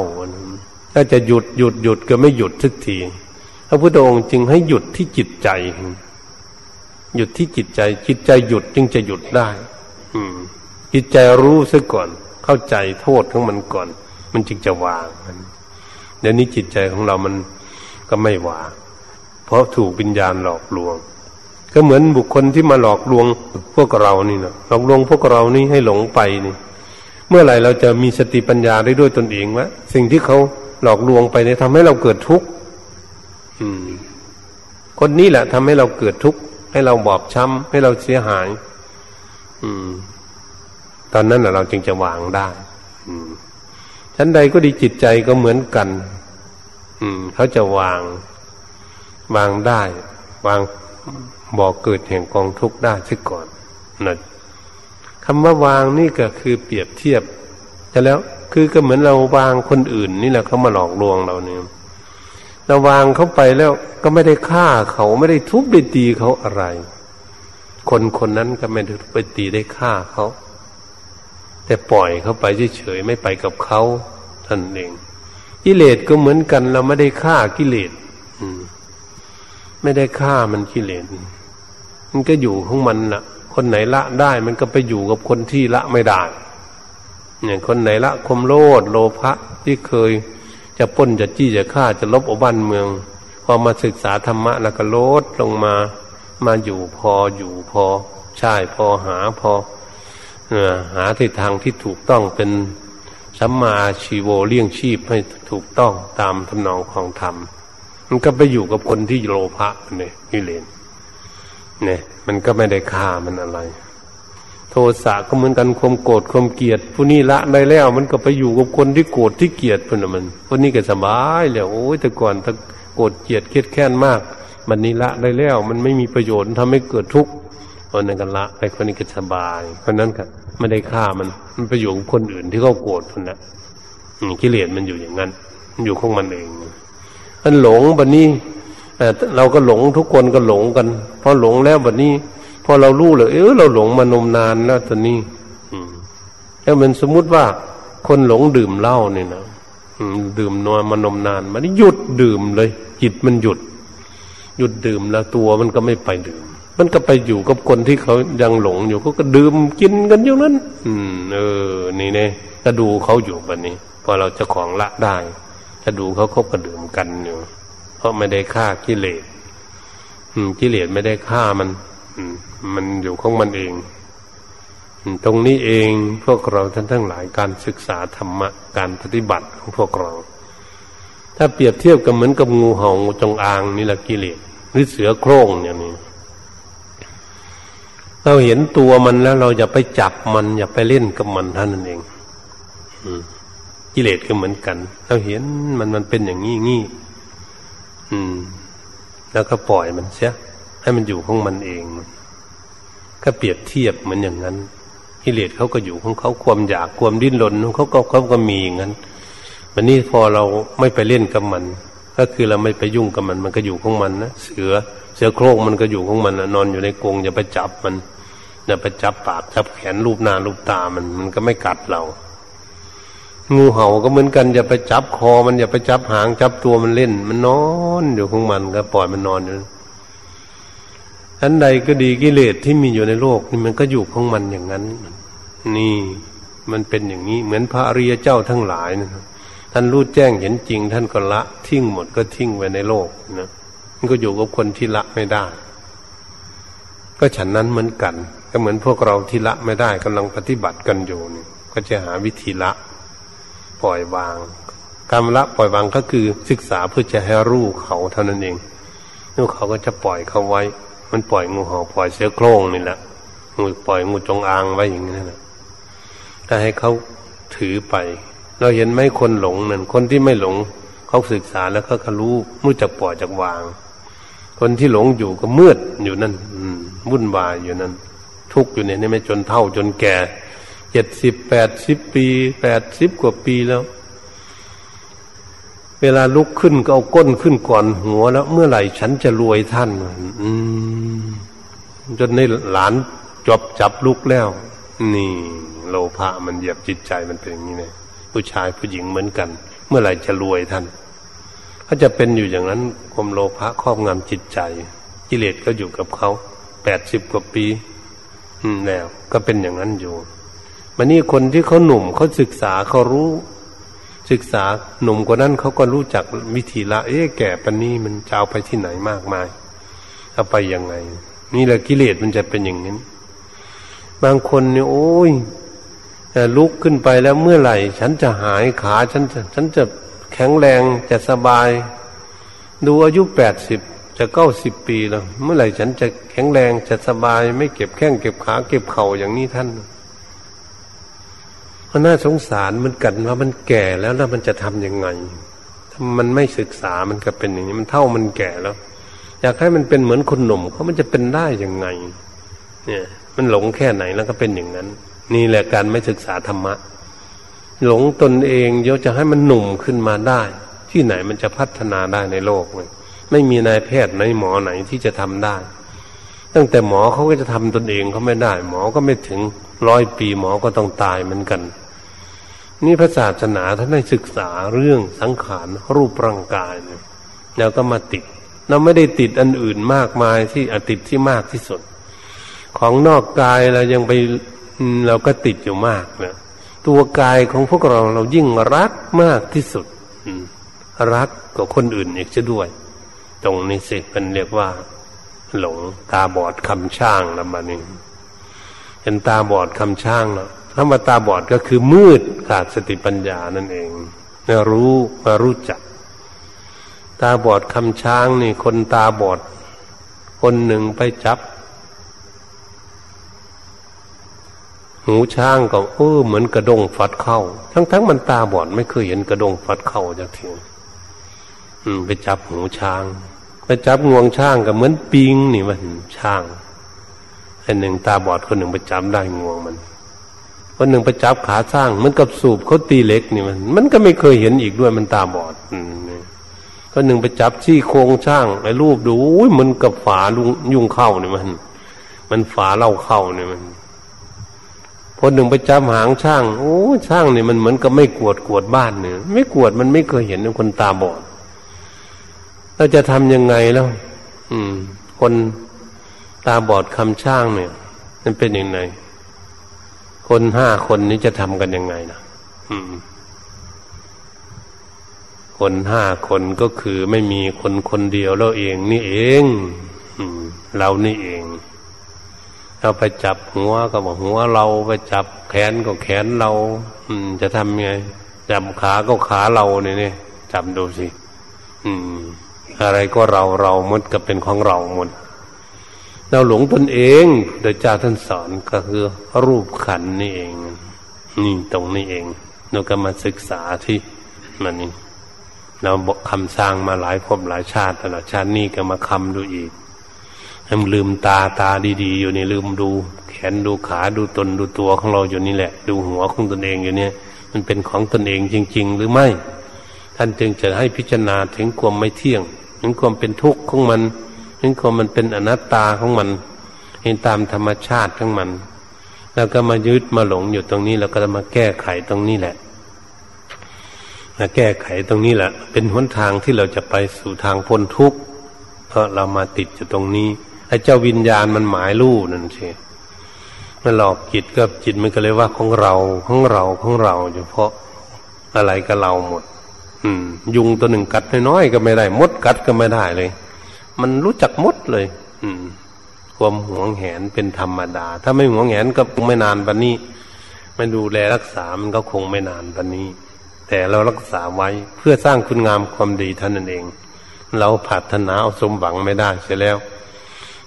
ถ้าจะหยุดหยุดหยุดก็ไม่หยุดสักทีพระพุทธองค์จึงให้หยุดที่จิตใจหยุดที่จิตใจจิตใจหยุดจึงจะหยุดได้อืมจิตใจรู้ซะก่อนเข้าใจโทษของมันก่อนมันจึงจะวางมันเดี๋ยวนี้จิตใจของเรามันก็ไม่วางเพราะถูกวิญญาณหลอกลวงก็เหมือนบุคคลที่มาหลอกลวงพวกเรานี่นะหลอกลวงพวกเรานี่ให้หลงไปนี่เมื่อไหร่เราจะมีสติปัญญาได้ด้วยตนเองวะสิ่งที่เขาหลอกลวงไปเนี่ยทำให้เราเกิดทุกข์คนนี้แหละทำให้เราเกิดทุกข์ ให้เราบอบช้ำให้เราเสียหายอืมตอนนั้นเราจึงจะวางได้อืมชั้นใดก็ดีจิตใจก็เหมือนกันอืมเขาจะวางวางได้วางบ่อเกิดแห่งกองทุกข์ได้ซะก่อนนะคำว่าวางนี่ก็คือเปรียบเทียบแต่แล้วคือก็เหมือนเราวางคนอื่นนี่แหละเขามาหลอกลวงเราเนี่ยเราวางเขาไปแล้วก็ไม่ได้ฆ่าเขาไม่ได้ทุบได้ตีเขาอะไรคนคนนั้นก็ไม่ได้ไปตีได้ฆ่าเขาแต่ปล่อยเขาไปเฉยๆไม่ไปกับเขาท่านเองกิเลสก็เหมือนกันเราไม่ได้ฆ่ากิเลสไม่ได้ฆ่ามันกิเลสมันก็อยู่ของมันน่ะคนไหนละได้มันก็ไปอยู่กับคนที่ละไม่ได้เนี่ยคนไหนละความโลภโลภะที่เคยจะปล้นจะจี้จะฆ่าจะลบเอาบ้านเมืองพอมาศึกษาธรรมะแล้วก็ลดลงมามาอยู่พออยู่พอใช่พอหาพอเอ่อหาทิศทางที่ถูกต้องเป็นสัมมาอาชีโวเลี้ยงชีพให้ถูกต้องตามทำนองของธรรมมันก็ไปอยู่กับคนที่โลภะนี่กิเลสเนี่ยมันก็ไม่ได้ฆ่ามันอะไรโทสะก็เหมือนกันความโกรธความเกลียดผู้นี้ละได้แล้วมันก็ไปอยู่กับคนที่โกรธที่เกลียดพุ่นน่ะมันคนนี้ก็สบายแล้วโอ้ยแต่ก่อนถ้าโกรธเกลียดเครียดแค้นมากมันนี้ละได้แล้วมันไม่มีประโยชน์ทำให้เกิดทุกข์คนนั้นก็ละไปคนนี้ก็สบายคนนั้นก็ไม่ได้ฆ่ามันมันไปอยู่กับคนอื่นที่เขาโกรธพุ่นน่ะกิเลสมันอยู่อย่างนั้นมันอยู่ของมันเองมันหลงบัดนี้แต่เราก็หลงทุกคนก็หลงกันพอหลงแล้วบัดนี้พอเรารู้เลยเออเราหลงมานมนานแล้วตอนนี้แล้วมันสมมุติว่าคนหลงดื่มเหล้านี่นะดื่มนอนมานมนานมันหยุดดื่มเลยจิตมันหยุดหยุดดื่มแล้วตัวมันก็ไม่ไปดื่มมันก็ไปอยู่กับคนที่เขายังหลงอยู่เขาก็ดื่มกินกันอยู่นั้นอืมเออนี่เนี่ยก็ดูเขาอยู่บัดนี้พอเราเจ้าของละได้ก็ดูเขาเขาก็ดื่มกันอยู่เพราะไม่ได้ฆ่ากิเลสอืมกิเลสไม่ได้ฆ่ามันมันอยู่ของมันเองตรงนี้เองพวกเราท่านทั้งหลายการศึกษาธรรมะการปฏิบัติของพวกเราถ้าเปรียบเทียบกับเหมือนกับงูเห่างูจงอางนี่แหละกิเลสหรือเสือโคร่งอย่างนี้เราเห็นตัวมันแล้วเราอย่าไปจับมันอย่าไปเล่นกับมันท่านนั่นเองกิเลสก็เหมือนกันเราเห็นมันมันเป็นอย่างงี้ๆอืมแล้วก็ปล่อยมันเสียให้มันอยู่ของมันเองก็เปรียบเทียบเหมือนอย่างนั้นกิเลสเขาก็อยู่ของเขาความอยากความดิ้นรนของเขาก็เขาก็มีอย่างนั้นวันนี้พอเราไม่ไปเล่นกับมันก็คือเราไม่ไปยุ่งกับมันมันก็อยู่ของมันนะเสือเสือโคร่งมันก็อยู่ของมันนะนอนอยู่ในกรงอย่าไปจับมันอย่าไปจับปากจับแขนลูบหน้าลูบตามันมันก็ไม่กัดเรางูเห่าก็เหมือนกันอย่าไปจับคอมันอย่าไปจับหางจับตัวมันเล่นมันนอนอยู่ของมันก็ปล่อยมันนอนอยู่อันใดก็ดีกิเลสที่มีอยู่ในโลกนี่มันก็อยู่ของมันอย่างนั้นนี่มันเป็นอย่างนี้เหมือนพระอริยเจ้าทั้งหลายนะท่านรู้แจ้งเห็นจริงท่านก็ละทิ้งหมดก็ทิ้งไว้ในโลกนะมันก็อยู่กับคนที่ละไม่ได้ก็ฉันนั้นเหมือนกันก็เหมือนพวกเราที่ละไม่ได้กำลังปฏิบัติกันอยู่นี่ก็จะหาวิธีละปล่อยวางการละปล่อยวางก็คือศึกษาเพื่อจะให้รู้เขาเท่านั้นเองแล้วเขาก็จะปล่อยเขาไว้มันปล่อยงูเห่าปล่อยเสือโคร่งนี่แหละงูปล่อยงูจงอางไว้อย่างนี้แหละถ้าให้เขาถือไปเราเห็นไหมคนหลงนั่นคนที่ไม่หลงเขาศึกษาแล้วเขาก็รู้รู้จักปล่อยจักวางคนที่หลงอยู่ก็มืดอยู่นั่นวุ่นวายอยู่นั่นทุกข์อยู่ในนี้ไม่จนเฒ่าจนแก่เจ็ดสิบแปดสิบปีแปดสิบกว่าปีแล้วเวลาลุกขึ้นก็เอาก้นขึ้นก่อนหัวแล้วเมื่อไหร่ฉันจะรวยท่านอืมจนในหลานจบจับลุกแล้วนี่โลภะมันเหยียบจิตใจมันเป็นอย่างนี้เนี่ยผู้ชายผู้หญิงเหมือนกันเมื่อไหร่จะรวยท่านเขาจะเป็นอยู่อย่างนั้นความโลภะครอบงำจิตใจกิเลสก็อยู่กับเขาแปดสิบกว่าปีแล้วก็เป็นอย่างนั้นอยู่มันนี่คนที่เขาหนุ่มเขาศึกษาเขารู้ศึกษาหนุ่มกว่านั้นเขาก็รู้จักวิธีละเอ๊ะแก่ปานนี้มันจะเอาไปที่ไหนมากมายเอาไปยังไงนี่แหละกิเลสมันจะเป็นอย่างนั้นบางคนเนี่ยโอ้ยลุกขึ้นไปแล้วเมื่อไหร่ฉันจะหายขาฉันจะฉันจะแข็งแรงจะสบายดูอายุแปดสิบ จะเก้าสิบปีแล้วเมื่อไหร่ฉันจะแข็งแรงจะสบายไม่เก็บแข้งเก็บขาเก็บเข่าอย่างนี้ท่านเพราะน่าสงสารมันกันว่ามันแก่แล้วแล้วมันจะทำยังไงมันไม่ศึกษามันก็เป็นอย่างนี้มันเท่ามันแก่แล้วอยากให้มันเป็นเหมือนคนหนุ่มเขามันจะเป็นได้ยังไงเนี่ยมันหลงแค่ไหนแล้วก็เป็นอย่างนั้นนี่แหละการไม่ศึกษาธรรมะหลงตนเองเดี๋ยวจะให้มันหนุ่มขึ้นมาได้ที่ไหนมันจะพัฒนาได้ในโลกเลยไม่มีนายแพทย์นายหมอไหนที่จะทำได้ตั้งแต่หมอเขาก็จะทำตนเองเขาไม่ได้หมอก็ไม่ถึงร้อยปีหมอก็ต้องตายเหมือนกันนี่พระศาสนาท่านได้ศึกษาเรื่องสังขารรูปร่างกายเนี่ยแล้วก็มาติดเราไม่ได้ติดอันอื่นมากมายที่อติดที่มากที่สุดของนอกกายเรายังไปเราก็ติดอยู่มากนะตัวกายของพวกเราเรายิ่งรักมากที่สุดรักกว่าคนอื่นอีกซะด้วยตรงนี้สิมันเรียกว่าหลงตาบอดคำช่างละมันนี่เห็นตาบอดคำช่างเนาะคำว่าตาบอดก็คือมืดขาดสติปัญญานั่นเองรู้มารู้จักตาบอดคำช้างนี่คนตาบอดคนหนึ่งไปจับหูช้างก็เออเหมือนกระด้งฟัดเข้าทั้งทั้งมันตาบอดไม่เคยเห็นกระด้งฟัดเข้าจากทีไปจับหูช้างไปจับงวงช้างก็เหมือนปิงนี่มันช้างคนหนึ่งตาบอดคนหนึ่งไปจับได้งวงมันคนหนึ่งไปจับขาช้างเหมือนกับสูบเขาตีเหล็กนี่มันมันก็ไม่เคยเห็นอีกด้วยมันตาบอดก็หนึ่งไปจับซี่โครงช่างไอ้รูปดูอุ้ยมันกับฝายุ่งเข้าเนี่ยมันมันฝาเล่าเข้าเนี่ยมันคนหนึ่งไปจับหางช่างโอ้ช่างเนี่ยมันเหมือนกับไม่กวดกวดบ้านเนี่ยไม่กวดมันไม่เคยเห็นคนตาบอดเราจะทำยังไงแล้วอืมคนตาบอดคำช่างเนี่ยมันเป็นยังไงคนห้าคนนี้จะทำกันยังไงนะอืมคนห้าคนก็คือไม่มีคนคนเดียวเราเองนี่เองเรานี่เองเราไปจับหัวก็บอกหัวเราไปจับแขนก็แขนเราจะทำไงจับขาก็ขาเราเนี่ยเนี่ยจับดูสิอะไรก็เราเราหมดก็เป็นของเราหมดเราหลงตนเองโดยเจ้าท่านสอนก็คือรูปขันธ์นี่เองนี่ตรงนี้เองเราก็มาศึกษาที่มันนี่เราคำสร้างมาหลายภพหลายชาติแต่ละชาตินี้ก็มาคำดูอีกให้ลืมตาตาดีๆอยู่นี่ลืมดูแขนดูขาดูตนดูตัวของเราอยู่นี่แหละดูหัวของตนเองอยู่เนี่ยมันเป็นของตนเองจริงๆหรือไม่ท่านจึงจะให้พิจารณาถึงความไม่เที่ยงถึงความเป็นทุกข์ของมันถึงความมันเป็นอนัตตาของมันเห็นตามธรรมชาติของมันแล้วก็มายึดมาหลงอยู่ตรงนี้แล้วก็มาแก้ไขตรงนี้แหละมาแก้ไขตรงนี้แหละเป็นหนทางที่เราจะไปสู่ทางพ้นทุกข์เพราะเรามาติดอยู่ตรงนี้ไอ้เจ้าวิญญาณมันหมายรู้นั่นสิมันหลอกจิตก็จิตมันก็เลยว่าของเราของเราของเราอยู่เพราะอะไรก็เราหมดอืมยุงตัวหนึ่งกัดน้อยๆก็ไม่ได้มดกัดก็ไม่ได้เลยมันรู้จักมดเลยอืมความหวงแหนเป็นธรรมดาถ้าไม่หวงแหนก็คงไม่นานปานนี้ไม่ดูแลรักษามันก็คงไม่นานปานนี้แต่เรารักษาไว้เพื่อสร้างคุณงามความดีท่านนั่นเองเราปรารถนาเอาสมหวังไม่ได้เสียแล้ว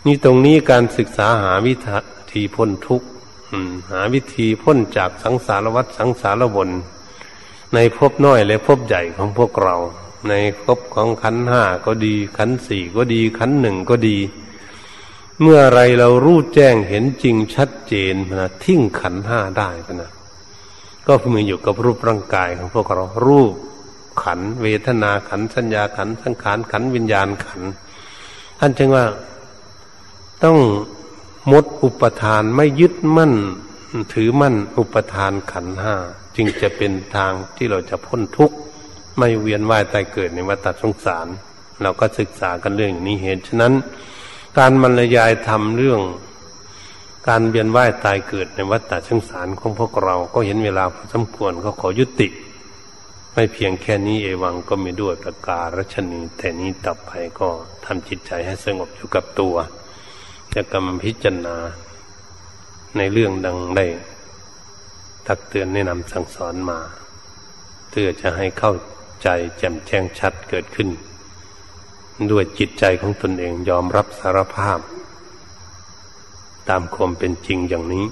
นี่ตรงนี้การศึกษาหาวิธีพ้นทุกข์หาวิธีพ้นจากสังสารวัฏสังสารวนในภพน้อยและภพใหญ่ของพวกเราในภพของขันธ์ห้าก็ดีขันธ์สี่ก็ดีขันธ์หนึ่งก็ดีเมื่อไรเรารู้แจ้งเห็นจริงชัดเจนนะทิ้งขันธ์ห้าได้นะก็พึงอยู่กับรูปร่างกายของพวกเรารูปขันเวทนาขันสัญญาขันสังขารขันวิญญาณขันท่านจึงว่าต้องหมดอุปทานไม่ยึดมั่นถือมั่นอุปทานขันห้าจึงจะเป็นทางที่เราจะพ้นทุกข์ไม่เวียนว่ายตายเกิดในวัฏสงสารเราก็ศึกษากันเรื่องนี้เหตุฉะนั้นการบรรยายธรรมเรื่องการเวียนว่ายตายเกิดในวัฏสงสารของพวกเราก็เห็นเวลาพอสมควรก็ขอยุติไม่เพียงแค่นี้เอวังก็มีด้วยประการฉะนี้แต่นี้ต่อไปก็ทำจิตใจให้สงบอยู่กับตัวจะกำลังพิจารณาในเรื่องดังได้ตักเตือนแนะนำสั่งสอนมาเพื่อจะให้เข้าใจแจ่มแจ้งชัดเกิดขึ้น ด้วยจิตใจของตนเองยอมรับสารภาพตามความเป็นจริงอย่างนี้